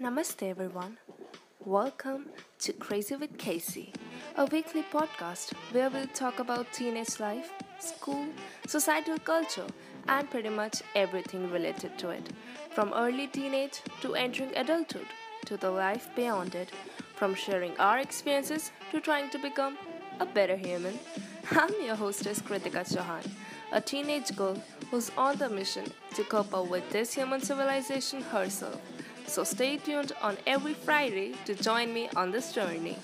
Namaste everyone. Welcome to Crazy with Casey, a weekly podcast where we'll talk about teenage life, school, societal culture, and pretty much everything related to it. From early teenage to entering adulthood to the life beyond it, from sharing our experiences to trying to become a better human. I'm your hostess Kritika Chauhan, a teenage girl who's on the mission to cope up with this human civilization herself. So stay tuned on every Friday to join me on this journey.